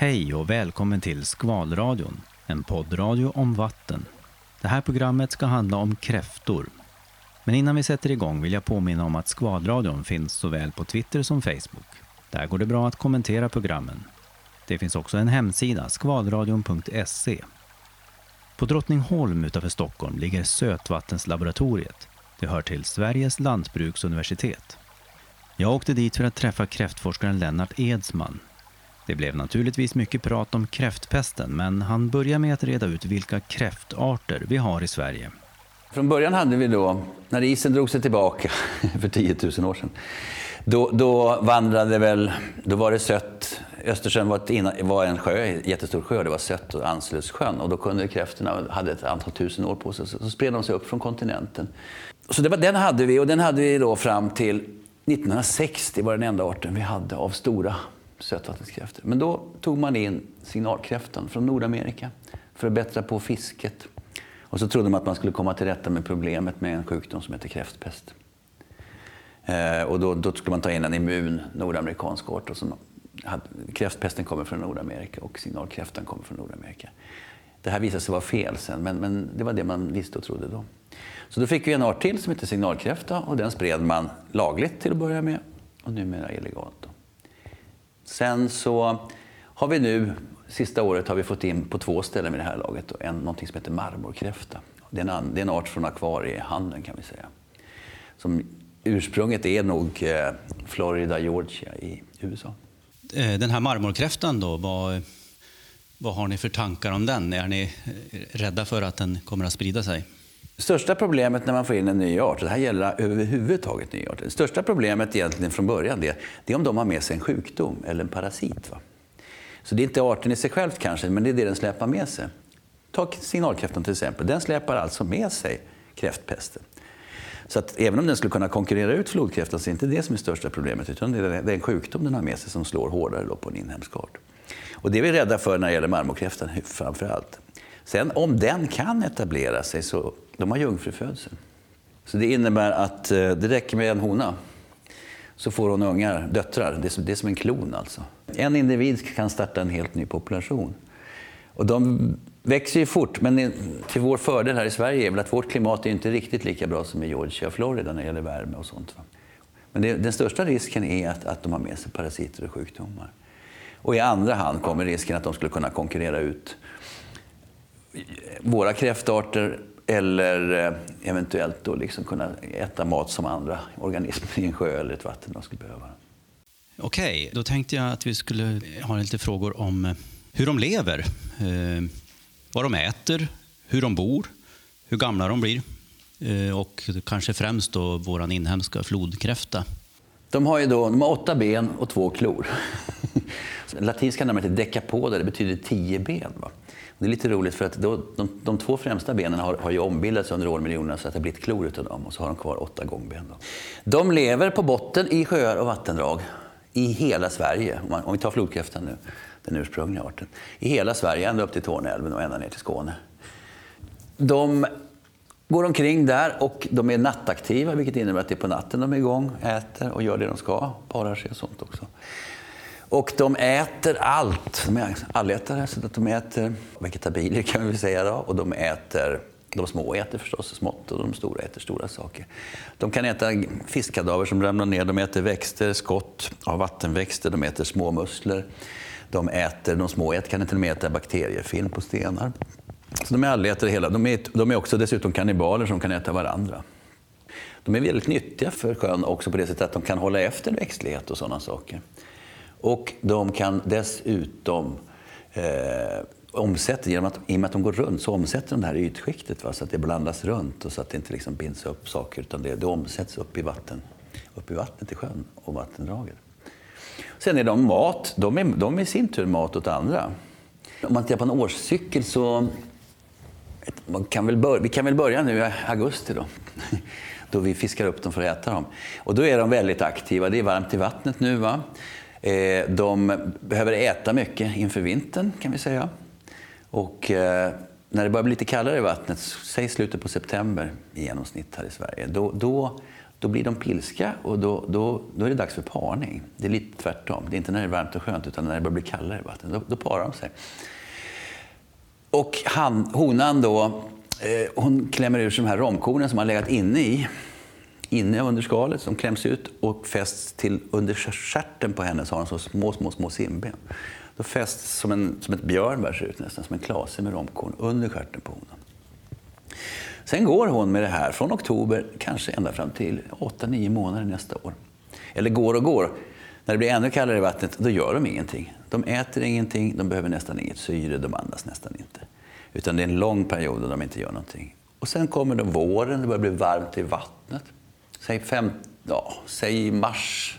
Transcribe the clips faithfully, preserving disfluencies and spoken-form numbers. Hej och välkommen till Skvalradion, en poddradio om vatten. Det här programmet ska handla om kräftor. Men innan vi sätter igång vill jag påminna om att Skvalradion finns såväl på Twitter som Facebook. Där går det bra att kommentera programmen. Det finns också en hemsida, skvalradion punkt se. På Drottningholm utanför Stockholm ligger Sötvattenslaboratoriet. Det hör till Sveriges lantbruksuniversitet. Jag åkte dit för att träffa kräftforskaren Lennart Edsman. Det blev naturligtvis mycket prat om kräftpesten, men han började med att reda ut vilka kräftarter vi har i Sverige. Från början hade vi då, när isen drog sig tillbaka för tio tusen år sedan, då, då vandrade väl, då var det sött. Östersjön var, ett, var en sjö, en jättestor sjö, det var sött och anslutssjön. Och då kunde kräftorna, hade ett antal tusen år på sig, så, så spred de sig upp från kontinenten. Så det var, den hade vi, och den hade vi då fram till nittonhundrasextio var den enda arten vi hade av stora sötvattenskräftor. Men då tog man in signalkräftan från Nordamerika för att bättra på fisket. Och så trodde man att man skulle komma till rätta med problemet med en sjukdom som heter kräftpest. Eh, och då, då skulle man ta in en immun nordamerikansk art. Och som hade, kräftpesten kommer från Nordamerika och signalkräftan kommer från Nordamerika. Det här visade sig vara fel sen, men, men det var det man visste och trodde då. Så då fick vi en art till som heter signalkräfta, och den spred man lagligt till att börja med och numera illegalt då. Sen så har vi nu, sista året har vi fått in på två ställen i det här laget, en, någonting som heter marmorkräfta. Det är, en, det är en art från akvariehandeln kan vi säga. Som ursprunget är nog eh, Florida, Georgia i U S A. Den här marmorkräftan då, vad, vad har ni för tankar om den? Är ni rädda för att den kommer att sprida sig? Största problemet när man får in en ny art, och det här gäller överhuvudtaget ny art. Det största problemet egentligen från början det, det är om de har med sig en sjukdom eller en parasit. Va? Så det är inte arten i sig själv kanske, men det är det den släpar med sig. Ta signalkräftan till exempel. Den släpar alltså med sig kräftpesten. Så att även om den skulle kunna konkurrera ut flodkräftan så är det inte det som är största problemet, utan det är den sjukdom den har med sig som slår hårdare då på en inhemsk art. Och det är vi rädda för när det gäller marmorkräftan framförallt. Sen om den kan etablera sig så de har jungfrufödsel. Så det innebär att eh, det räcker med en hona så får hon ungar, döttrar. Det är som, det är som en klon alltså. En individ kan starta en helt ny population. Och de växer ju fort, men till vår fördel här i Sverige är väl att vårt klimat är inte riktigt lika bra som i Georgia och Florida när det gäller värme och sånt. Va? Men det, den största risken är att, att de har med sig parasiter och sjukdomar. Och i andra hand kommer risken att de skulle kunna konkurrera ut våra kräftarter eller eventuellt då liksom kunna äta mat som andra organismer i en sjö eller ett vatten de skulle behöva. Okej, då tänkte jag att vi skulle ha lite frågor om hur de lever, eh, vad de äter, hur de bor, hur gamla de blir eh, och kanske främst då våran inhemska flodkräfta. De har ju då de har åtta ben och två klor. Latinska namnet är decapoda, det betyder tio ben. Va? Det är lite roligt för att då, de, de två främsta benen har, har ju ombildats under årmiljonerna så att det har blivit klor utav dem. Och så har de kvar åtta gångben. Då. De lever på botten i sjöar och vattendrag i hela Sverige. Om, man, om vi tar flodkräftan nu, den ursprungliga arten. I hela Sverige, ända upp till Tornälven och ända ner till Skåne. De går omkring där och de är nattaktiva, vilket innebär att det är på natten de är igång, äter och gör det de ska. Parar sig och sånt också. Och de äter allt. De är allätare, så att de äter vegetabilier kan vi säga då. Och de äter, de små äter förstås smått och de stora äter stora saker. De kan äta fiskkadaver som ramlar ner, de äter växter, skott av vattenväxter, de äter små musslor. De äter, de små äter, kan inte de äta bakteriefilm på stenar. Så de är allätare hela. De är, de är också dessutom kannibaler som kan äta varandra. De är väldigt nyttiga för sjön också på det sättet att de kan hålla efter växtlighet och sådana saker. Och de kan dessutom eh, omsätta, genom att, i och med att de går runt så omsätter de det här ytskiktet va, så att det blandas runt och så att det inte liksom binds upp saker utan det, det omsätts upp i, vatten, upp i vattnet i sjön och vattendraget. Sen är de mat, de är, de är i sin tur mat åt andra. Om man tittar på en årscykel så man kan väl börja, vi kan väl börja nu i augusti då. Då vi fiskar upp dem för att äta dem. Och då är de väldigt aktiva, det är varmt i vattnet nu va. De behöver äta mycket inför vintern kan vi säga. Och när det börjar bli lite kallare i vattnet, säg slutet på september i genomsnitt här i Sverige, då, då, då blir de pilska och då, då, då är det dags för parning. Det är lite tvärtom. Det är inte när det är varmt och skönt utan när det börjar bli kallare i vattnet. Då, då parar de sig. Och han, honan då, eh, hon klämmer ur sig de här romkornen som har legat inne i. Inne under skalet som kläms ut och fästs till under stjärten på henne så har hon så små, små, små simben. Då fästs som, en, som ett björnbär ser ut nästan, som en klase med romkorn under stjärten på honan. Sen går hon med det här från oktober, kanske ända fram till åtta nio månader nästa år. Eller går och går. När det blir ännu kallare i vattnet, då gör de ingenting. De äter ingenting, de behöver nästan inget syre, de andas nästan inte. Utan det är en lång period då de inte gör någonting. Och sen kommer då våren, det börjar bli varmt i vattnet. Säg, fem, ja, säg mars,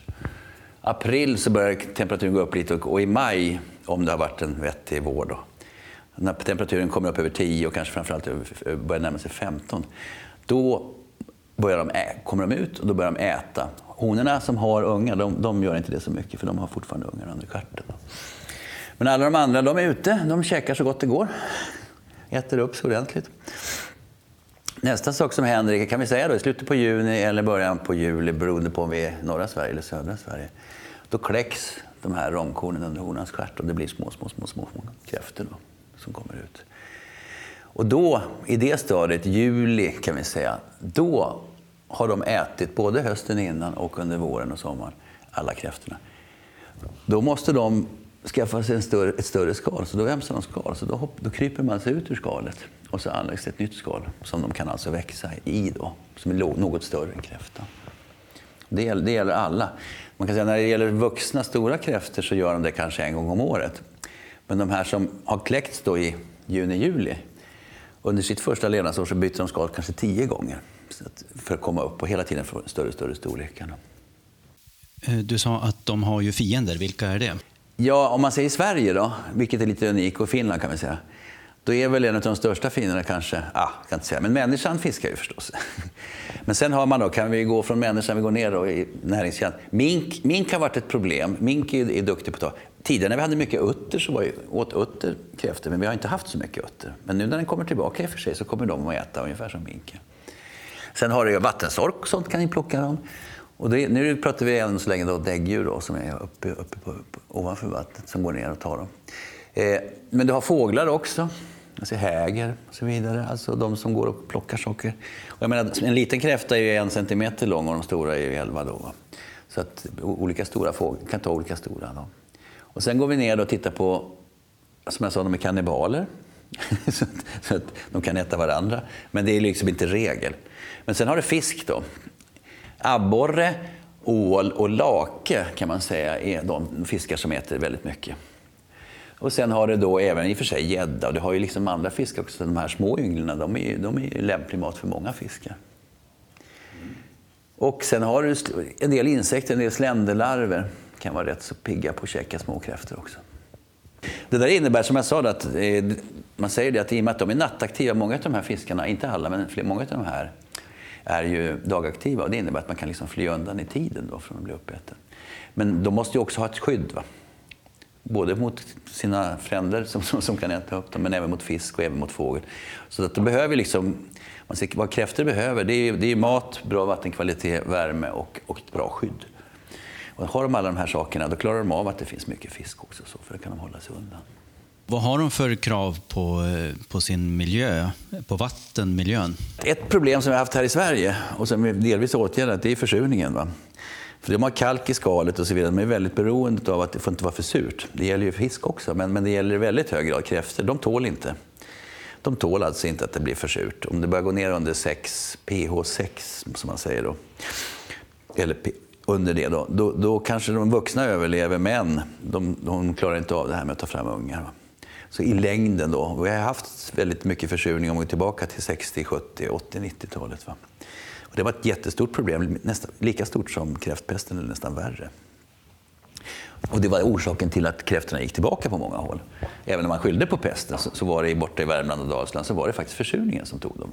april så börjar temperaturen gå upp lite och, och i maj, om det har varit en vettig vår då. När temperaturen kommer upp över tio och kanske framförallt börjar närma sig femton, då börjar de ä- kommer de ut och då börjar de äta. Honorna som har ungar, de, de gör inte det så mycket för de har fortfarande ungar under stjärten. Men alla de andra, de är ute, de käkar så gott det går, äter upp så ordentligt. Nästa sak som händer, kan vi säga då, i slutet på juni eller början på juli, beroende på om vi är norra Sverige eller södra Sverige, då kläcks de här romkornen under honans stjärt och det blir små, små, små, små, små kräftor då, som kommer ut. Och då, i det stadiet, juli kan vi säga, då har de ätit både hösten innan och under våren och sommaren, alla kräftorna. Då måste de skaffa sig en större, ett större skal, så då vämsar de skal, så då, hopp, då kryper man sig ut ur skalet och så anläggs ett nytt skal som de kan alltså växa i då, som är något större än kräftan. Det gäller, det gäller alla. Man kan säga när det gäller vuxna stora kräftor så gör de det kanske en gång om året. Men de här som har kläckts då i juni-juli, under sitt första levnadsår så byter de skal kanske tio gånger för att komma upp och hela tiden få större större storlekar. Du sa att de har ju fiender. Vilka är det? Ja, om man säger Sverige då, vilket är lite unikt, och Finland kan vi säga, då är väl en av de största fienderna kanske, ah, kan inte säga, men människan fiskar ju förstås. Men sen har man då, kan vi gå från människan, vi går ner då i näringskedjan. Mink, mink har varit ett problem, mink är, är duktig på att ta. Tidigare när vi hade mycket utter så var ju, åt utter kräfter, men vi har inte haft så mycket utter. Men nu när den kommer tillbaka i för sig så kommer de att äta ungefär som minken. Sen har det ju vattensork, sånt kan ni plocka dem. Och det, nu pratar vi än så länge då däggdjur då, som är uppe, uppe på, på, ovanför vattnet som går ner och tar dem. Eh, men du har fåglar också, alltså häger och så vidare, alltså de som går och plockar saker. Och jag menar, en liten kräfta är ju en centimeter lång och de stora är ju elva då. Så att olika stora fåglar kan ta olika stora då. Och sen går vi ner och tittar på, som jag sa, de är kannibaler. så, att, så att de kan äta varandra. Men det är liksom inte regel. Men sen har du fisk då. Abborre, ål och lake kan man säga är de fiskar som äter väldigt mycket. Och sen har det då även i och för sig gädda. Och det har ju liksom andra fiskar också. De här små ynglarna, de är ju, de är ju lämplig mat för många fiskar. Och sen har du en del insekter, en del sländerlarver. Kan vara rätt så pigga på att käka små kräftor också. Det där innebär, som jag sa, att man säger det att i och med att de är nattaktiva, många av de här fiskarna, inte alla men många av de här, är ju dagaktiva. Och det innebär att man kan liksom fly undan i tiden då från att bli uppäten. Men de måste ju också ha ett skydd, va? Både mot sina fränder som, som, som kan äta upp dem, men även mot fisk och även mot fågel. Så att de behöver liksom, man säger, vad kräftor behöver, det är, det är mat, bra vattenkvalitet, värme och, och ett bra skydd. Och har de alla de här sakerna, då klarar de av att det finns mycket fisk också, så för det kan de hålla sig undan. Vad har de för krav på, på sin miljö, på vattenmiljön? Ett problem som vi har haft här i Sverige och som vi delvis åtgärdat, det är försurningen, va? För de har kalk i skalet och så vidare. De är väldigt beroende av att det får inte vara för surt. Det gäller ju fisk också, men, men det gäller i väldigt hög grad kräftor. De tål inte. De tål alltså inte att det blir för surt. Om det börjar gå ner under sex, pH sex som man säger då, eller under det då, då, då kanske de vuxna överlever, men de, de klarar inte av det här med att ta fram ungar, va? Så i längden då, och vi har haft väldigt mycket försurning om vi går tillbaka till sextio, sjuttio, åttio, nittiotalet, va? Och det var ett jättestort problem, nästan lika stort som kräftpesten eller nästan värre. Och det var orsaken till att kräftorna gick tillbaka på många håll. Även om man skyllde på pesten så, så var det borta i Värmland och Dalsland så var det faktiskt försurningen som tog dem.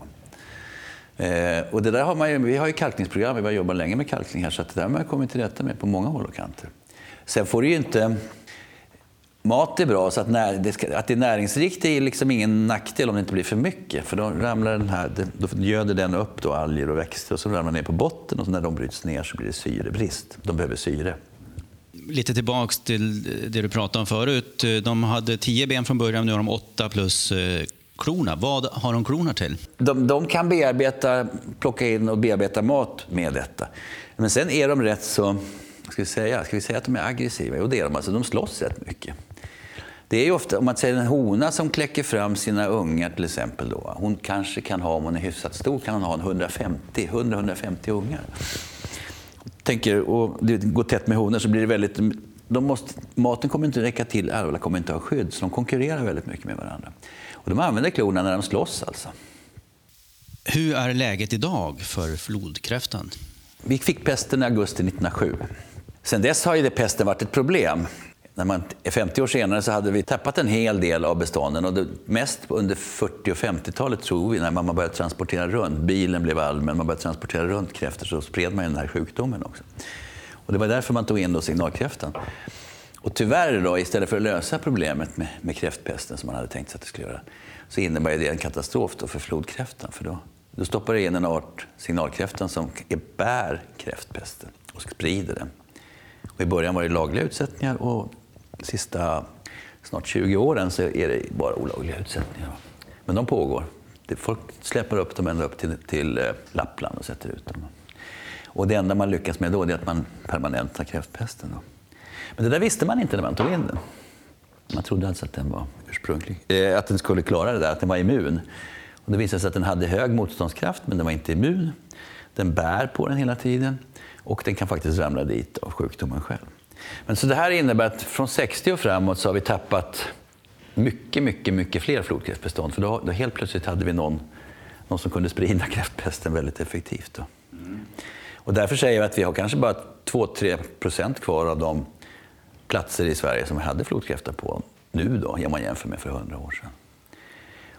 Eh, och det där har man ju, vi har ju kalkningsprogram, vi har jobbat länge med kalkning här, så att det där har man kommit till rätta med på många håll och kanter. Sen får det ju inte, mat är bra, så att, när, det, ska, att det är näringsrikt är liksom ingen nackdel om det inte blir för mycket. För då ramlar den här, då göder den upp då alger och växter, och så ramlar den ner på botten, och när de bryts ner så blir det syrebrist. De behöver syre. Lite tillbaks till det du pratade om förut. De hade tio ben från början, nu har de åtta plus klorna. Vad har de klorna till? De, de kan bearbeta, plocka in och bearbeta mat med detta. Men sen är de rätt så... Ska vi, säga, ska vi säga att de är aggressiva? Jo, det är de. Alltså, de slåss rätt mycket. Det är ju ofta, om man säger en hona som kläcker fram sina ungar till exempel då. Hon kanske kan ha, om hon är hyfsat stor, kan hon ha hundrafemtio ungar. Tänker, och det går tätt med honor så blir det väldigt... De måste, maten kommer inte räcka till, alla kommer inte ha skydd. Så de konkurrerar väldigt mycket med varandra. Och de använder klorna när de slåss alltså. Hur är läget idag för flodkräftan? Vi fick pesten i augusti nittonhundrasju. Sen dess har ju det pesten varit ett problem. När man femtio år senare så hade vi tappat en hel del av bestånden, och det mest under fyrtio- och femtiotalet tror vi, när man började transportera runt. Bilen blev allmän, man började transportera runt kräftor, så spred man den här sjukdomen också. Och det var därför man tog in då signalkräftan. Och tyvärr då, istället för att lösa problemet med, med kräftpesten som man hade tänkt sig att det skulle göra, så innebär det en katastrof då för flodkräftan, för då Då stoppar det in en art, signalkräftan, som bär kräftpesten och sprider den. Och i början var det lagliga utsättningar, och de sista snart tjugo åren så är det bara olagliga utsättningar. Men de pågår. Folk släpper upp dem ända upp till, till Lappland och sätter ut dem. Och det enda man lyckas med då är att man permanentar kräftpesten. Då. Men det där visste man inte när man tog in den. Man trodde alltså att den var ursprunglig. Eh, att den skulle klara det där, att den var immun. Och det visade sig att den hade hög motståndskraft, men den var inte immun. Den bär på den hela tiden, och den kan faktiskt ramla dit av sjukdomen själv. Men så det här innebär att från sextio och framåt så har vi tappat mycket, mycket, mycket fler flodkräftbestånd. För då, då helt plötsligt hade vi någon, någon som kunde sprida kräftpesten väldigt effektivt. Då. Mm. Och därför säger vi att vi har kanske bara två till tre procent kvar av de platser i Sverige som vi hade flodkräfta på nu då, om man jämför med för hundra år sedan.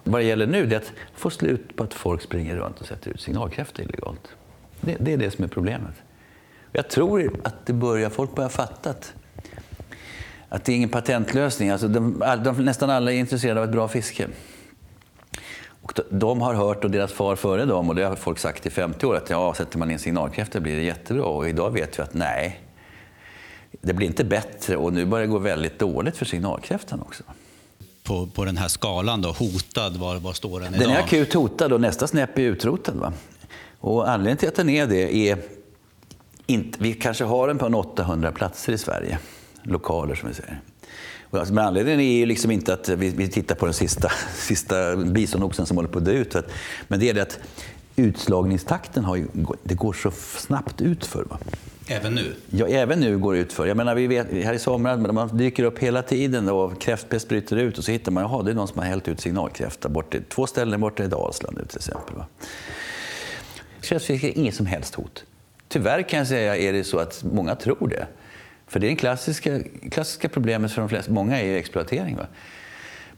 Vad det gäller nu, det är att få slut på att folk springer runt och sätter ut signalkräftor illegalt. Det, det är det som är problemet. Jag tror att det börjar, folk börjar fatta att, att det är ingen patentlösning. Alltså de, de, nästan alla är intresserade av ett bra fiske. Och de, de har hört, och deras far före dem, och det har folk sagt i femtio år, att ja, sätter man in signalkräftor blir det jättebra. Och idag vet vi att nej, det blir inte bättre, och nu börjar det gå väldigt dåligt för signalkräftan också. På, på den här skalan då, hotad, var, var står den idag? Den är akut hotad, och nästa snäpp är utrotad. Va? Och anledningen till att den är det är inte, vi kanske har den på en åttahundra platser i Sverige, lokaler som vi säger. Och, men anledningen är ju liksom inte att vi, vi tittar på den sista, sista bisonoxen som håller på att dö ut. För att, men det är det att utslagningstakten har ju, det går så snabbt ut för. Va? Även nu? Ja, även nu går det ut för. Jag menar, vi vet, här i somras, men man dyker upp hela tiden och kräftpest bryter ut, och så hittar man, jaha, det är någon som har hällt ut signalkräfta bort till två ställen borta i Dalsland nu till exempel. Va? Kräftfiske är inget som helst hot. Tyvärr kan jag säga är det så att många tror det. För det är det klassiska, klassiska problemet för de flesta. Många är ju exploatering. Va?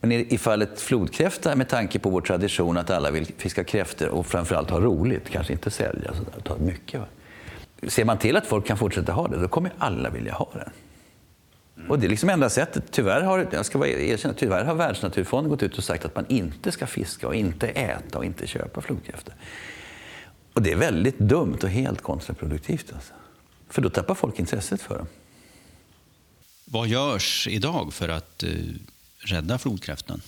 Men i fallet flodkräfta, med tanke på vår tradition att alla vill fiska kräftor och framförallt ha roligt, kanske inte sälja, så där, ta mycket. Va? Ser man till att folk kan fortsätta ha det, då kommer alla vilja ha den. Och det är liksom enda sättet. Tyvärr har, jag ska vara erkänna, tyvärr har Världsnaturfonden gått ut och sagt att man inte ska fiska och inte äta och inte köpa flodkräftor. Och det är väldigt dumt och helt kontraproduktivt. Alltså. För då tappar folk intresset för dem. Vad görs idag för att uh, rädda flodkräftan?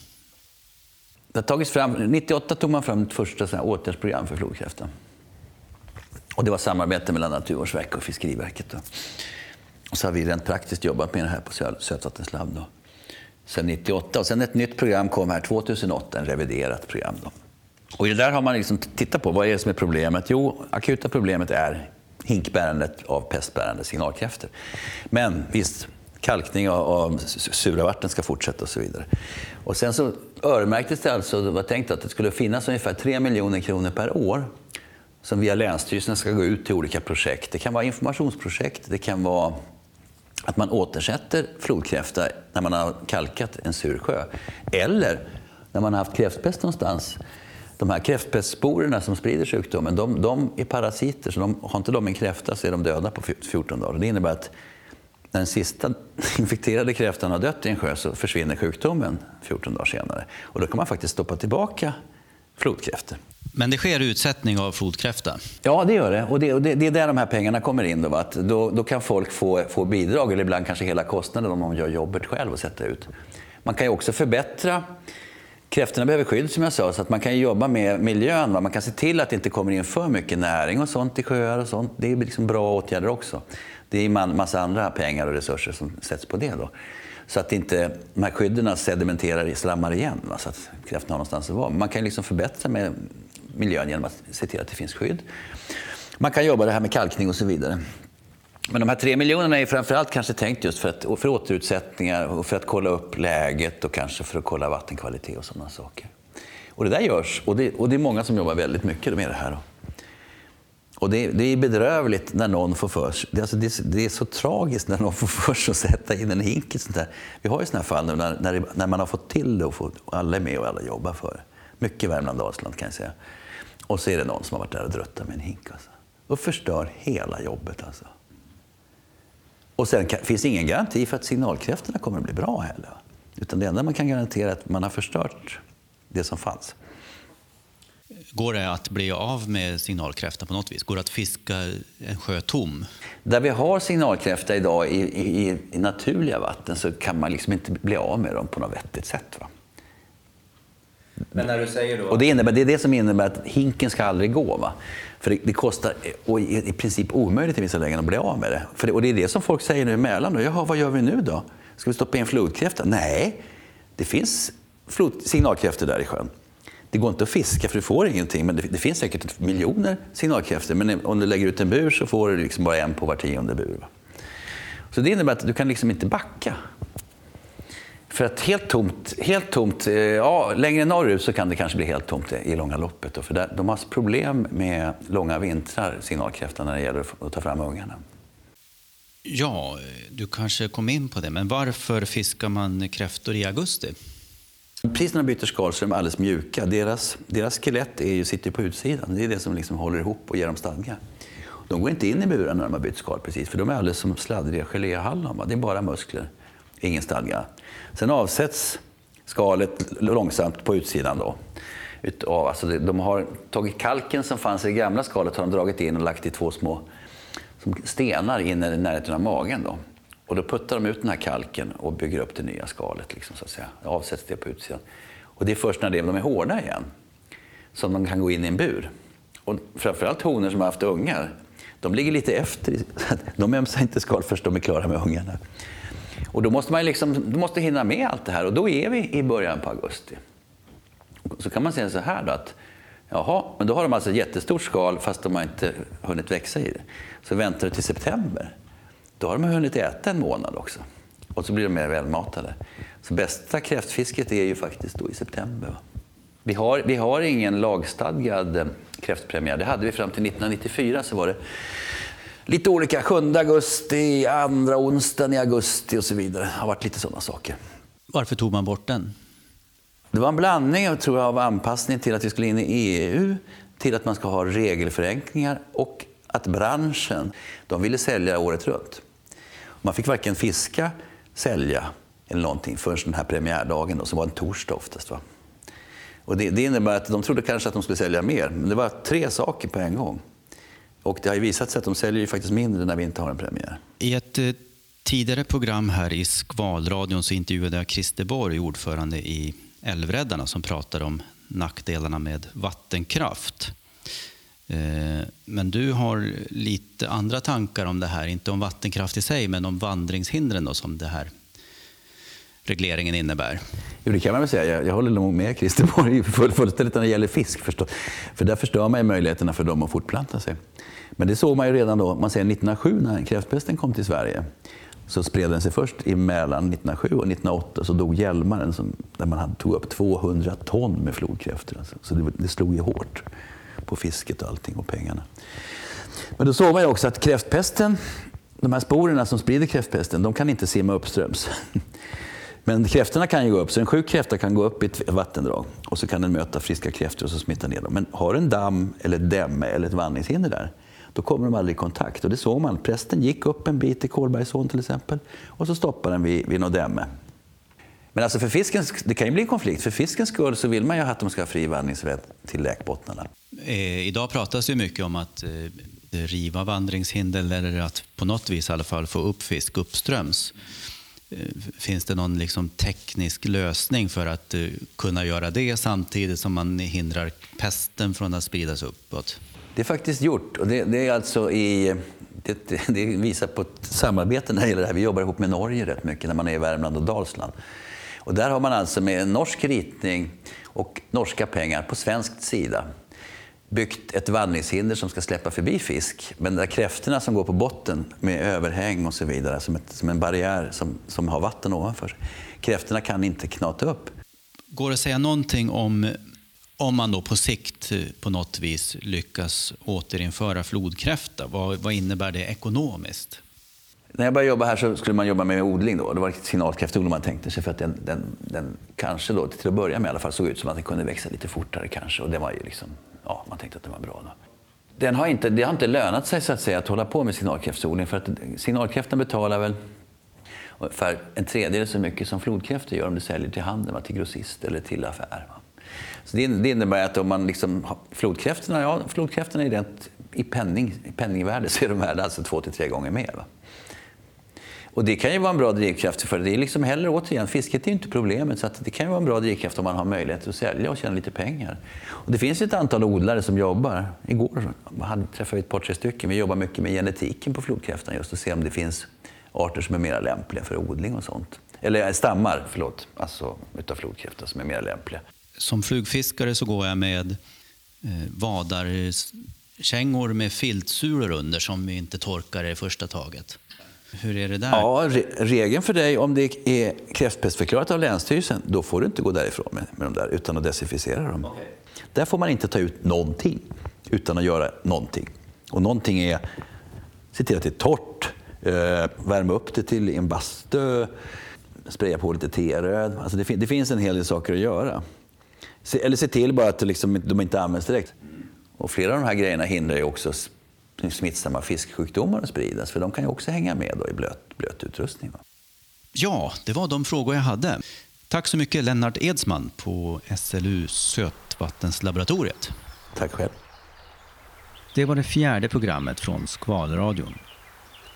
Det har tagits fram, nittioåtta tog man fram ett första sådana här åtgärdsprogram för flodkräftan. Och det var samarbete mellan Naturvårdsverket och Fiskeriverket. Då. Och så har vi rent praktiskt jobbat med det här på Sötvattenslab då. Sen nittioåtta. Och sen ett nytt program kom här två tusen åtta, en reviderat program. Då. Och i det där har man liksom tittat på, vad är det som är problemet? Jo, akuta problemet är hinkbärandet av pestbärande signalkräftor. Men visst, kalkning av sura vatten ska fortsätta och så vidare. Och sen så öronmärktes det alltså, det var tänkt att det skulle finnas ungefär tre miljoner kronor per år som via länsstyrelsen ska gå ut till olika projekt. Det kan vara informationsprojekt, det kan vara att man återsätter flodkräfta när man har kalkat en sur sjö. Eller när man har haft kräftpest någonstans. De här kräftpestsporerna som sprider sjukdomen, de, de är parasiter. Så de, har inte de en kräfta så är de döda på fjorton dagar. Det innebär att när den sista infekterade kräftan har dött i en sjö så försvinner sjukdomen fjorton dagar senare. Och då kan man faktiskt stoppa tillbaka flodkräftor. Men det sker utsättning av flodkräfta? Ja, det gör det. Och det, och det, det är där de här pengarna kommer in. Då, att då, då kan folk få, få bidrag, eller ibland kanske hela kostnaden om de gör jobbet själv och sätter ut. Man kan ju också förbättra. Kräftorna behöver skydd, som jag sa, så att man kan jobba med miljön. Va? Man kan se till att det inte kommer in för mycket näring och sånt i sjöar och sånt. Det är liksom bra åtgärder också. Det är en massa andra pengar och resurser som sätts på det då. Så att inte de här skydderna sedimenterar i slammar igen, va? Så att kräftorna har någonstans att vara. Man kan liksom förbättra med miljön genom att se till att det finns skydd. Man kan jobba det här med kalkning och så vidare. Men de här tre miljonerna är framförallt kanske tänkt just för, att, för återutsättningar och för att kolla upp läget och kanske för att kolla vattenkvalitet och sådana saker. Och det där görs, och det, och det är många som jobbar väldigt mycket med det här. Och det, det är bedrövligt när någon får för sig, det, alltså det, det är så tragiskt när någon får för sig att sätta in en hink i sånt där. Vi har ju sådana här fall nu när, när, det, när man har fått till det och, fått, och alla är med och alla jobbar för det. Mycket Värmland, Dalsland kan jag säga. Och så är det någon som har varit där och dröttat med en hink alltså. Och förstör hela jobbet alltså. Och sen finns ingen garanti för att signalkräftorna kommer att bli bra heller. Utan det enda man kan garantera är att man har förstört det som fanns. Går det att bli av med signalkräftan på något vis? Går det att fiska en sjö tom? Där vi har signalkräfta idag i, i, i naturliga vatten så kan man liksom inte bli av med dem på något vettigt sätt. Va? Men när du säger då... Och det, innebär, det är det som innebär att hinken ska aldrig gå. Va? För det, det kostar och i, i princip omöjligt i vissa lägen att bli av med det. För det. Och det är det som folk säger nu i Mälaren. Då. Jaha, vad gör vi nu då? Ska vi stoppa in flodkräftor? Nej, det finns flod, signalkräftor där i sjön. Det går inte att fiska för du får ingenting. Men det, det finns säkert miljoner signalkräftor. Men om du lägger ut en bur så får du liksom bara en på var tionde bur. Va? Så det innebär att du kan liksom inte backa. För att helt tomt, helt tomt ja, längre norrut så kan det kanske bli helt tomt i långa loppet. Då, för där, de har problem med långa vintrar, signalkräftan, när det gäller att ta fram ungarna. Ja, du kanske kom in på det, men varför fiskar man kräftor i augusti? Precis när de byter skal så är de alldeles mjuka. Deras, deras skelett är ju, sitter på utsidan, det är det som liksom håller ihop och ger dem stadga. De går inte in i buren när de har bytt skal precis, för de är alldeles som sladdriga geléhallon, va? Det är bara muskler. Ingen stadga. Sen avsätts skalet långsamt på utsidan då. Utav, alltså de har tagit kalken som fanns i det gamla skalet har de dragit in och lagt i två små som stenar in i närheten av magen då. Och då puttar de ut den här kalken och bygger upp det nya skalet liksom, så att säga. Avsätts det på utsidan. Och det är först när de är hårda igen som de kan gå in i en bur. Och framförallt honor som har haft ungar, de ligger lite efter. De ömsar inte skal först de är klara med ungarna. Och då måste man liksom, då måste hinna med allt det här och då är vi i början på augusti. Så kan man säga så här då att jaha, men då har de alltså ett jättestort skal fast de har inte hunnit växa i det. Så väntar du till september. Då har de hunnit äta en månad också. Och så blir de mer välmatade. Så bästa kräftfisket är ju faktiskt då i september. Va? Vi har, vi har ingen lagstadgad kräftpremiär. Det hade vi fram till nittonhundranittiofyra så var det lite olika, sjunde augusti, andra onsdagen i augusti och så vidare. Det har varit lite sådana saker. Varför tog man bort den? Det var en blandning jag tror jag, av anpassning till att vi skulle in i E U, till att man ska ha regelförenklingar och att branschen, de ville sälja året runt. Man fick varken fiska, sälja eller någonting förrän den här premiärdagen då, som var en torsdag oftast. Va? Och det, det innebär att de trodde kanske att de skulle sälja mer, men det var tre saker på en gång. Och det har ju visat sig att de säljer ju faktiskt mindre när vi inte har en premiär. I ett eh, tidigare program här i Skvalradion så intervjuade jag Christer Borg, ordförande i Älvräddarna, som pratade om nackdelarna med vattenkraft. Eh, men du har lite andra tankar om det här, inte om vattenkraft i sig men om vandringshindren då, som det här regleringen innebär. Jo, det kan man väl säga. Jag, jag håller nog med Christer Borg fullständigt när det gäller fisk förstås. För där förstör man ju möjligheterna för dem att fortplanta sig. Men det såg man ju redan då, man säger nittonhundrasju när kräftpesten kom till Sverige. Så spred den sig först i Mälaren nittonhundrasju och nittonhundraåtta så dog Hjälmaren som, där man hade, tog upp tvåhundra ton med flodkräftor. Alltså. Så det, det slog ju hårt på fisket och allting och pengarna. Men då såg man ju också att kräftpesten, de här sporerna som sprider kräftpesten, de kan inte simma uppströms. Men kräftorna kan ju gå upp, så en sjuk kräfta kan gå upp i ett vattendrag och så kan den möta friska kräftor och så smitta ner dem. Men har en damm eller ett dämme eller ett vandringshinder där, då kommer de aldrig i kontakt. Och det såg man. Prästen gick upp en bit i Kolbergshån till exempel och så stoppade den vid, vid något dämme. Men alltså för fisken, det kan ju bli en konflikt. För fiskens skull så vill man ju att de ska ha fri vandringsrätt till läkbottnarna. Eh, idag pratas ju mycket om att eh, riva vandringshinder eller att på något vis i alla fall få upp fisk uppströms. Eh, finns det någon liksom teknisk lösning för att eh, kunna göra det samtidigt som man hindrar pesten från att spridas uppåt? Det är faktiskt gjort, och det, det är alltså i... Det, det visar på ett samarbete när det gäller det här. Vi jobbar ihop med Norge rätt mycket när man är i Värmland och Dalsland. Och där har man alltså med norsk ritning och norska pengar på svensk sida byggt ett vandringshinder som ska släppa förbi fisk. Men där kräftorna som går på botten med överhäng och så vidare, som, ett, som en barriär som, som har vatten ovanför sig. Kräftorna kan inte knata upp. Går det att säga någonting om... Om man då på sikt på något vis lyckas återinföra flodkräfta, vad, vad innebär det ekonomiskt? När jag började jobba här så skulle man jobba med odling då. Det var signalkräftodling man tänkte sig, för att den, den, den kanske då till att börja med i alla fall såg ut som att den kunde växa lite fortare kanske. Och det var ju liksom, ja, man tänkte att det var bra då. Den har inte, det har inte lönat sig så att säga att hålla på med signalkräftodling, för att signalkräftan betalar väl ungefär en tredjedel så mycket som flodkräftor gör om du säljer till handeln, till grossist eller till affär. Så det innebär att om man liksom flodkräftorna, ja, flodkräftorna är rent i, penning, i penningvärde så är de värda alltså två till tre gånger mer. Va? Och det kan ju vara en bra drivkraft, för det är liksom heller återigen, fisket är inte problemet, så att det kan ju vara en bra drivkraft om man har möjlighet att sälja och tjäna lite pengar. Och det finns ju ett antal odlare som jobbar. Igår hade, träffade vi ett par tre stycken. Vi jobbar mycket med genetiken på flodkräftan just och se om det finns arter som är mer lämpliga för odling och sånt. Eller stammar, förlåt, alltså utav flodkräftan som är mer lämpliga. Som flugfiskare så går jag med vadarkängor med filtsulor under som vi inte torkar i första taget. Hur är det där? Ja, regeln för dig, om det är kräftpestförklarat av Länsstyrelsen, då får du inte gå därifrån med, med dem där utan att desinficera dem. Okay. Där får man inte ta ut någonting utan att göra någonting. Och någonting är, se till att det är torrt, eh, värma upp det till en bastu, spraya på lite teröd. Alltså det, fin- det finns en hel del saker att göra. Eller se till bara att liksom, de inte används direkt. Och flera av de här grejerna hindrar ju också smittsamma fisksjukdomar att spridas. För de kan ju också hänga med då i blöt, blöt utrustning. Va? Ja, det var de frågor jag hade. Tack så mycket Lennart Edsman på S L U Sötvattenslaboratoriet. Tack själv. Det var det fjärde programmet från Skvalradion.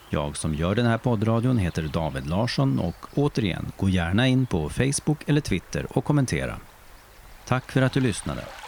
Jag som gör den här poddradion heter David Larsson, och återigen, gå gärna in på Facebook eller Twitter och kommentera. Tack för att du lyssnade.